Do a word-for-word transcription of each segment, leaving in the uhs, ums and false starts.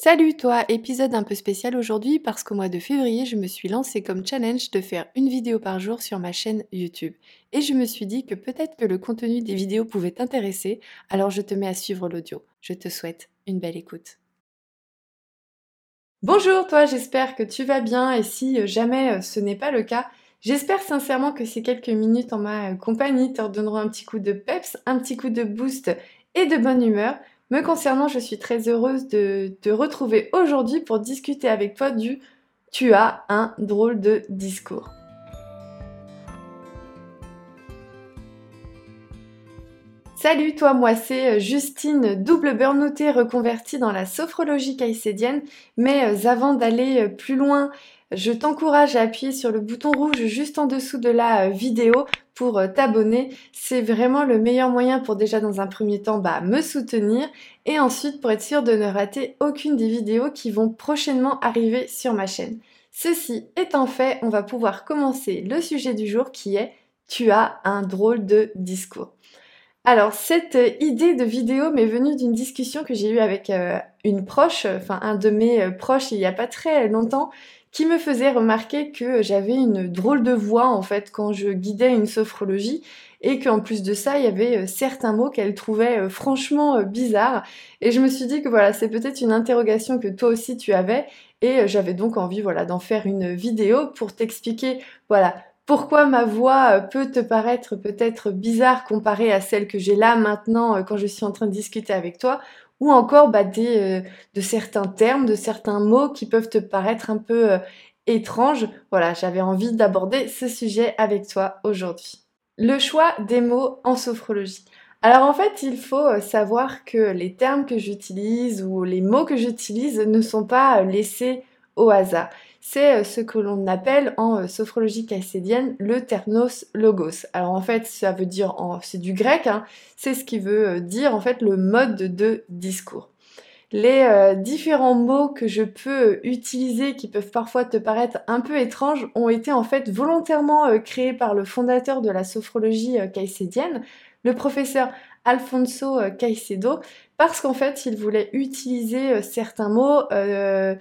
Salut toi, épisode un peu spécial aujourd'hui parce qu'au mois de février, je me suis lancée comme challenge de faire une vidéo par jour sur ma chaîne YouTube. Et je me suis dit que peut-être que le contenu des vidéos pouvait t'intéresser, alors je te mets à suivre l'audio. Je te souhaite une belle écoute. Bonjour toi, j'espère que tu vas bien et si jamais ce n'est pas le cas, j'espère sincèrement que ces quelques minutes en ma compagnie te redonneront un petit coup de peps, un petit coup de boost et de bonne humeur. Me concernant, je suis très heureuse de te retrouver aujourd'hui pour discuter avec toi du « Tu as un drôle de discours ». Salut toi, moi c'est Justine, double burnoutée reconvertie dans la sophrologie caycédienne, mais avant d'aller plus loin, je t'encourage à appuyer sur le bouton rouge juste en dessous de la vidéo pour t'abonner, c'est vraiment le meilleur moyen pour déjà dans un premier temps bah, me soutenir et ensuite pour être sûr de ne rater aucune des vidéos qui vont prochainement arriver sur ma chaîne. Ceci étant fait, on va pouvoir commencer le sujet du jour qui est « Tu as un drôle de discours ». Alors cette idée de vidéo m'est venue d'une discussion que j'ai eue avec euh, une proche, enfin un de mes proches il n'y a pas très longtemps, qui me faisait remarquer que j'avais une drôle de voix en fait quand je guidais une sophrologie et qu'en plus de ça il y avait certains mots qu'elle trouvait franchement bizarres et je me suis dit que voilà c'est peut-être une interrogation que toi aussi tu avais et j'avais donc envie voilà d'en faire une vidéo pour t'expliquer voilà pourquoi ma voix peut te paraître peut-être bizarre comparée à celle que j'ai là maintenant quand je suis en train de discuter avec toi. Ou encore bah, des, euh, de certains termes, de certains mots qui peuvent te paraître un peu euh, étranges. Voilà, j'avais envie d'aborder ce sujet avec toi aujourd'hui. Le choix des mots en sophrologie. Alors en fait, il faut savoir que les termes que j'utilise ou les mots que j'utilise ne sont pas laissés au hasard. C'est ce que l'on appelle en sophrologie caycédienne le terpnos logos. Alors en fait, ça veut dire, en, c'est du grec, hein, c'est ce qui veut dire en fait le mode de discours. Les euh, différents mots que je peux utiliser, qui peuvent parfois te paraître un peu étranges, ont été en fait volontairement euh, créés par le fondateur de la sophrologie euh, caycédienne, le professeur Alfonso euh, Caycedo, parce qu'en fait, il voulait utiliser euh, certains mots euh,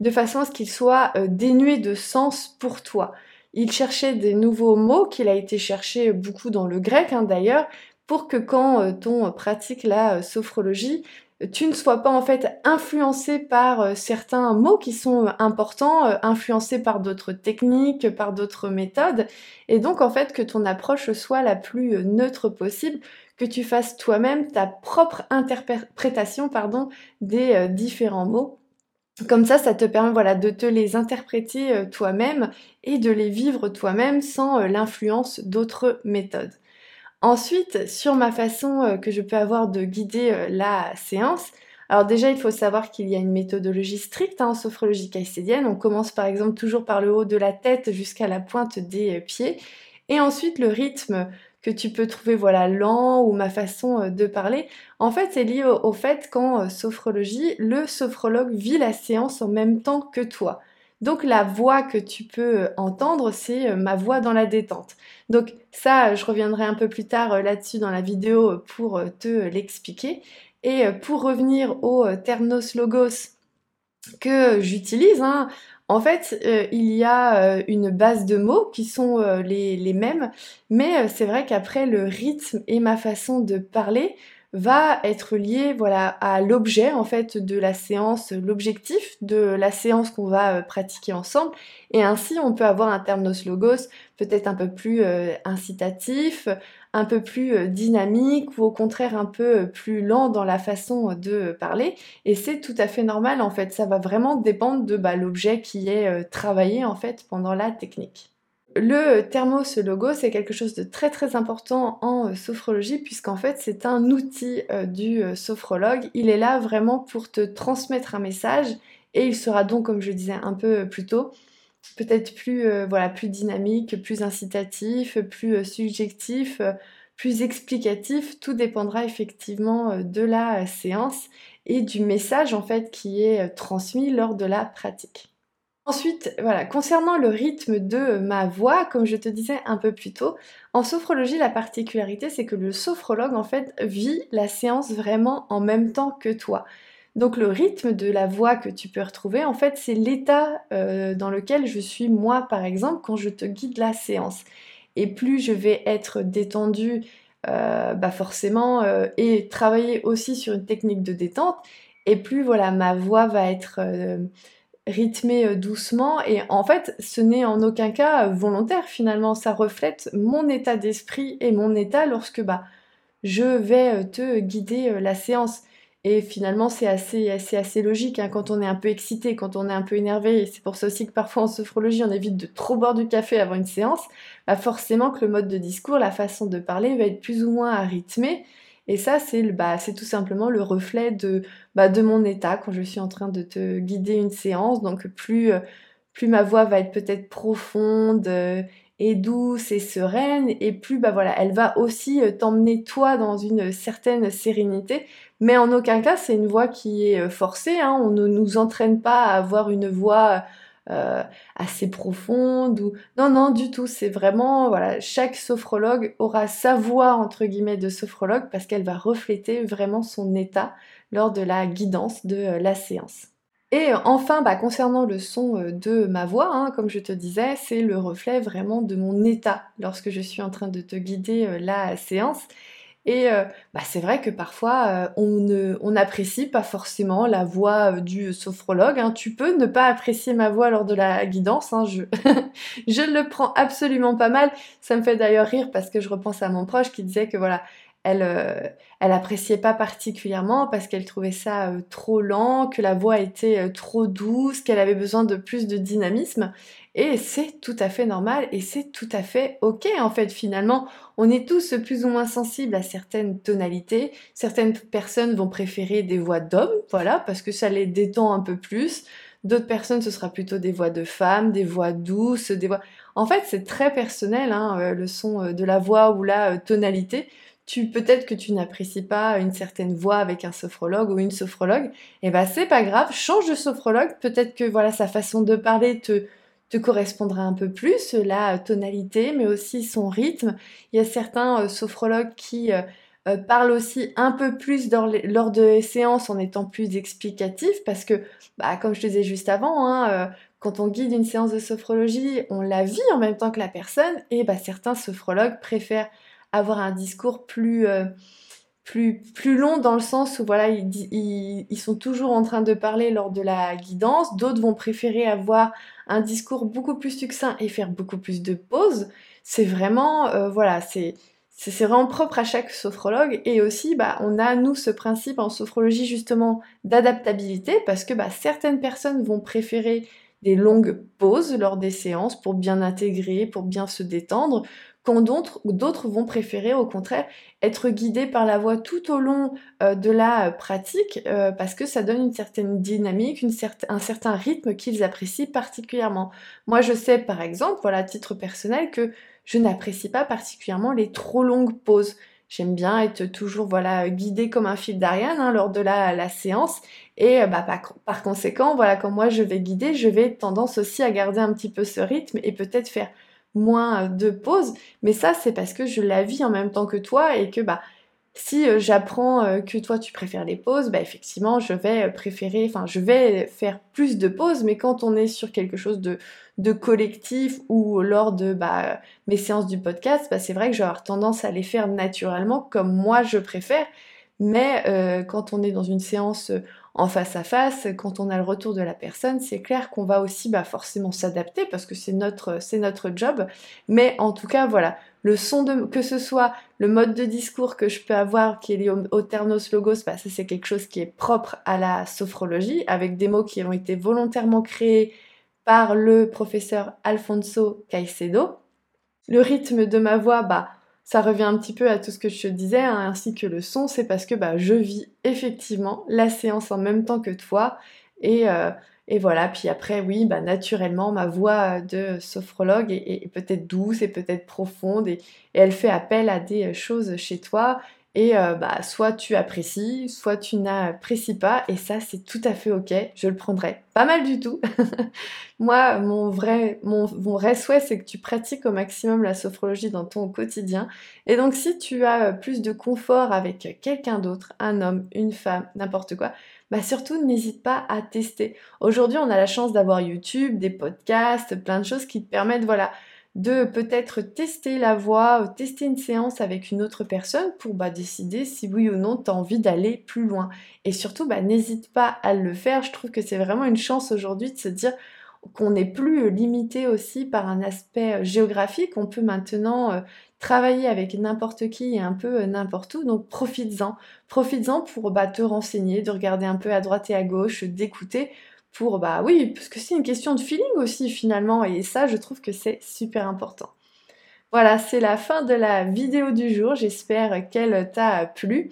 de façon à ce qu'il soit euh, dénué de sens pour toi. Il cherchait des nouveaux mots, qu'il a été cherché beaucoup dans le grec hein, d'ailleurs, pour que quand euh, on pratique la euh, sophrologie, tu ne sois pas en fait influencé par euh, certains mots qui sont euh, importants, euh, influencé par d'autres techniques, par d'autres méthodes, et donc en fait que ton approche soit la plus euh, neutre possible, que tu fasses toi-même ta propre interprétation pardon, des euh, différents mots. Comme ça, ça te permet voilà, de te les interpréter toi-même et de les vivre toi-même sans l'influence d'autres méthodes. Ensuite, sur ma façon que je peux avoir de guider la séance, alors déjà il faut savoir qu'il y a une méthodologie stricte hein, en sophrologie caycédienne. On commence par exemple toujours par le haut de la tête jusqu'à la pointe des pieds. Et ensuite le rythme que tu peux trouver voilà lent ou ma façon de parler, en fait c'est lié au, au fait qu'en sophrologie, le sophrologue vit la séance en même temps que toi. Donc la voix que tu peux entendre, c'est ma voix dans la détente. Donc ça, je reviendrai un peu plus tard là-dessus dans la vidéo pour te l'expliquer. Et pour revenir au terpnos logos que j'utilise, hein, en fait, euh, il y a euh, une base de mots qui sont euh, les, les mêmes, mais euh, c'est vrai qu'après, le rythme et ma façon de parler va être lié voilà, à l'objet en fait, de la séance, l'objectif de la séance qu'on va euh, pratiquer ensemble. Et ainsi, on peut avoir un terpnos logos peut-être un peu plus euh, incitatif, un peu plus euh, dynamique ou au contraire un peu euh, plus lent dans la façon euh, de parler. Et c'est tout à fait normal en fait, ça va vraiment dépendre de bah, l'objet qui est euh, travaillé en fait pendant la technique. Le terpnos logos, c'est quelque chose de très très important en euh, sophrologie puisqu'en fait c'est un outil euh, du euh, sophrologue. Il est là vraiment pour te transmettre un message et il sera donc, comme je disais un peu plus tôt, peut-être plus, euh, voilà, plus dynamique, plus incitatif, plus euh, subjectif, euh, plus explicatif. Tout dépendra effectivement euh, de la euh, séance et du message en fait qui est euh, transmis lors de la pratique. Ensuite, voilà, concernant le rythme de ma voix, comme je te disais un peu plus tôt, en sophrologie, la particularité, c'est que le sophrologue en fait vit la séance vraiment en même temps que toi. Donc le rythme de la voix que tu peux retrouver, en fait, c'est l'état euh, dans lequel je suis moi, par exemple, quand je te guide la séance. Et plus je vais être détendue, euh, bah forcément, euh, et travailler aussi sur une technique de détente, et plus voilà, ma voix va être euh, rythmée doucement. Et en fait, ce n'est en aucun cas volontaire finalement, ça reflète mon état d'esprit et mon état lorsque bah, je vais te guider la séance. Et finalement, c'est assez, assez, assez logique hein, quand on est un peu excité, quand on est un peu énervé. Et c'est pour ça aussi que parfois en sophrologie, on évite de trop boire du café avant une séance. Bah forcément que le mode de discours, la façon de parler va être plus ou moins à rythmer. Et ça, c'est, le, bah, c'est tout simplement le reflet de, bah, de mon état quand je suis en train de te guider une séance. Donc plus, plus ma voix va être peut-être profonde et douce et sereine, et plus bah voilà, elle va aussi t'emmener toi dans une certaine sérénité, mais en aucun cas c'est une voix qui est forcée, hein. On ne nous entraîne pas à avoir une voix euh, assez profonde, ou non non du tout, c'est vraiment, voilà, chaque sophrologue aura sa voix entre guillemets de sophrologue, parce qu'elle va refléter vraiment son état lors de la guidance de la séance. Et enfin, bah, concernant le son de ma voix, hein, comme je te disais, c'est le reflet vraiment de mon état lorsque je suis en train de te guider euh, la séance. Et euh, bah, c'est vrai que parfois, euh, on ne, on n'apprécie pas forcément la voix euh, du sophrologue. Hein. Tu peux ne pas apprécier ma voix lors de la guidance, hein, je... je le prends absolument pas mal. Ça me fait d'ailleurs rire parce que je repense à mon proche qui disait que voilà... Elle, euh, elle appréciait pas particulièrement parce qu'elle trouvait ça euh, trop lent, que la voix était euh, trop douce, qu'elle avait besoin de plus de dynamisme. Et c'est tout à fait normal et c'est tout à fait ok en fait finalement. On est tous plus ou moins sensibles à certaines tonalités. Certaines personnes vont préférer des voix d'hommes, voilà, parce que ça les détend un peu plus. D'autres personnes, ce sera plutôt des voix de femmes, des voix douces, des voix... En fait, c'est très personnel, hein, euh, le son de la voix ou la euh, tonalité. Tu, peut-être que tu n'apprécies pas une certaine voix avec un sophrologue ou une sophrologue, et bah c'est pas grave, change de sophrologue, peut-être que voilà, sa façon de parler te, te correspondra un peu plus, la tonalité, mais aussi son rythme. Il y a certains euh, sophrologues qui euh, euh, parlent aussi un peu plus dans les, lors de séances en étant plus explicatifs, parce que, bah, comme je te disais juste avant, hein, euh, quand on guide une séance de sophrologie, on la vit en même temps que la personne, et bah certains sophrologues préfèrent avoir un discours plus, euh, plus, plus long dans le sens où voilà, ils, ils, ils sont toujours en train de parler lors de la guidance. D'autres vont préférer avoir un discours beaucoup plus succinct et faire beaucoup plus de pauses. C'est vraiment, euh, voilà, c'est, c'est, c'est vraiment propre à chaque sophrologue. Et aussi, bah, on a, nous, ce principe en sophrologie justement d'adaptabilité, parce que bah, certaines personnes vont préférer des longues pauses lors des séances pour bien intégrer, pour bien se détendre, quand d'autres, d'autres vont préférer au contraire être guidés par la voix tout au long euh, de la pratique euh, parce que ça donne une certaine dynamique, une cert- un certain rythme qu'ils apprécient particulièrement. Moi je sais par exemple, voilà, à titre personnel, que je n'apprécie pas particulièrement les trop longues pauses. J'aime bien être toujours, voilà, guidée comme un fil d'Ariane, hein, lors de la, la séance. Et bah, par, par conséquent, voilà, quand moi je vais guider, je vais tendance aussi à garder un petit peu ce rythme et peut-être faire moins de pauses, mais ça c'est parce que je la vis en même temps que toi et que bah si j'apprends que toi tu préfères les pauses, bah effectivement je vais préférer, enfin je vais faire plus de pauses, mais quand on est sur quelque chose de, de collectif ou lors de bah, mes séances du podcast, bah c'est vrai que je vais avoir tendance à les faire naturellement comme moi je préfère, mais euh, quand on est dans une séance en face à face, quand on a le retour de la personne, c'est clair qu'on va aussi bah, forcément s'adapter parce que c'est notre, c'est notre job. Mais en tout cas, voilà, le son de, que ce soit le mode de discours que je peux avoir qui est lié au, au terpnos logos, bah, ça c'est quelque chose qui est propre à la sophrologie, avec des mots qui ont été volontairement créés par le professeur Alfonso Caycedo. Le rythme de ma voix, bah, ça revient un petit peu à tout ce que je te disais, hein, ainsi que le son, c'est parce que bah, je vis effectivement la séance en même temps que toi. Et, euh, et voilà, puis après, oui, bah, naturellement, ma voix de sophrologue est, est peut-être douce et peut-être profonde, et, et elle fait appel à des choses chez toi. Et euh, bah, soit tu apprécies, soit tu n'apprécies pas, et ça c'est tout à fait ok, je le prendrai pas mal du tout. Moi, mon vrai, mon, mon vrai souhait, c'est que tu pratiques au maximum la sophrologie dans ton quotidien, et donc si tu as plus de confort avec quelqu'un d'autre, un homme, une femme, n'importe quoi, bah surtout n'hésite pas à tester. Aujourd'hui, on a la chance d'avoir YouTube, des podcasts, plein de choses qui te permettent, voilà, de peut-être tester la voix, tester une séance avec une autre personne pour bah, décider si oui ou non tu as envie d'aller plus loin. Et surtout, bah, n'hésite pas à le faire. Je trouve que c'est vraiment une chance aujourd'hui de se dire qu'on n'est plus limité aussi par un aspect géographique. On peut maintenant euh, travailler avec n'importe qui et un peu euh, n'importe où. Donc profites-en. Profites-en pour bah, te renseigner, de regarder un peu à droite et à gauche, d'écouter. Pour, bah oui, parce que c'est une question de feeling aussi finalement, et ça je trouve que c'est super important. Voilà, c'est la fin de la vidéo du jour, j'espère qu'elle t'a plu.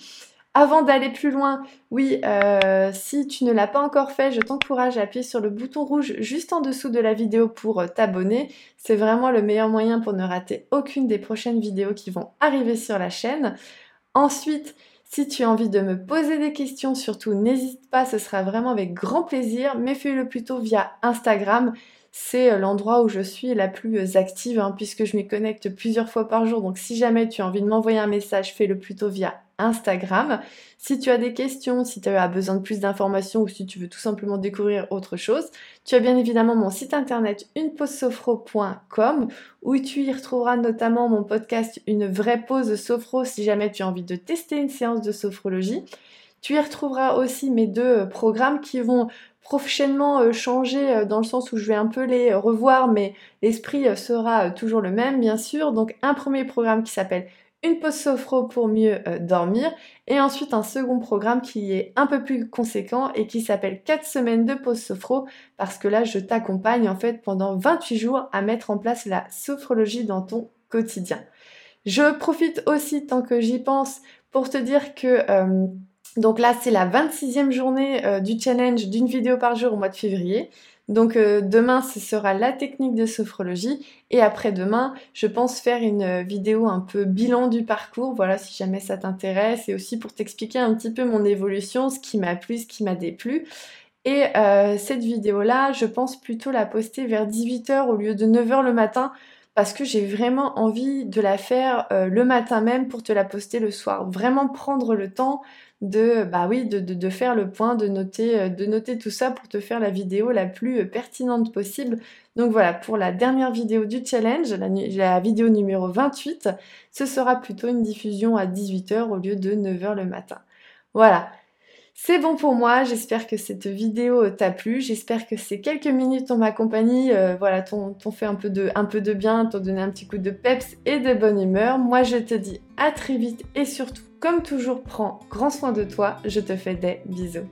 Avant d'aller plus loin, oui, euh, si tu ne l'as pas encore fait, je t'encourage à appuyer sur le bouton rouge juste en dessous de la vidéo pour t'abonner. C'est vraiment le meilleur moyen pour ne rater aucune des prochaines vidéos qui vont arriver sur la chaîne. Ensuite, si tu as envie de me poser des questions, surtout n'hésite pas, ce sera vraiment avec grand plaisir, mais fais-le plutôt via Instagram, c'est l'endroit où je suis la plus active hein, puisque je m'y connecte plusieurs fois par jour, donc si jamais tu as envie de m'envoyer un message, fais-le plutôt via Instagram. Si tu as des questions, si tu as besoin de plus d'informations ou si tu veux tout simplement découvrir autre chose, tu as bien évidemment mon site internet une pause sophro point com où tu y retrouveras notamment mon podcast Une vraie pause sophro si jamais tu as envie de tester une séance de sophrologie. Tu y retrouveras aussi mes deux programmes qui vont prochainement changer dans le sens où je vais un peu les revoir, mais l'esprit sera toujours le même bien sûr. Donc un premier programme qui s'appelle Une pause sophro pour mieux dormir et ensuite un second programme qui est un peu plus conséquent et qui s'appelle quatre semaines de pause sophro parce que là je t'accompagne en fait pendant vingt-huit jours à mettre en place la sophrologie dans ton quotidien. Je profite aussi tant que j'y pense pour te dire que euh, donc là c'est la vingt-sixième journée euh, du challenge d'une vidéo par jour au mois de février. Donc euh, demain, ce sera la technique de sophrologie et après-demain, je pense faire une vidéo un peu bilan du parcours, voilà si jamais ça t'intéresse et aussi pour t'expliquer un petit peu mon évolution, ce qui m'a plu, ce qui m'a déplu. Et euh, cette vidéo-là, je pense plutôt la poster vers dix-huit heures au lieu de neuf heures le matin parce que j'ai vraiment envie de la faire euh, le matin même pour te la poster le soir. Vraiment prendre le temps de bah oui de, de, de faire le point, de noter, de noter tout ça pour te faire la vidéo la plus pertinente possible. Donc voilà, pour la dernière vidéo du challenge, la, la vidéo numéro vingt-huit, ce sera plutôt une diffusion à dix-huit heures au lieu de neuf heures le matin. Voilà, c'est bon pour moi, j'espère que cette vidéo t'a plu, j'espère que ces quelques minutes en ma compagnie, euh, voilà, t'ont, t'ont fait un peu de, un peu de bien, t'ont donné un petit coup de peps et de bonne humeur. Moi je te dis à très vite et surtout, comme toujours, prends grand soin de toi, je te fais des bisous.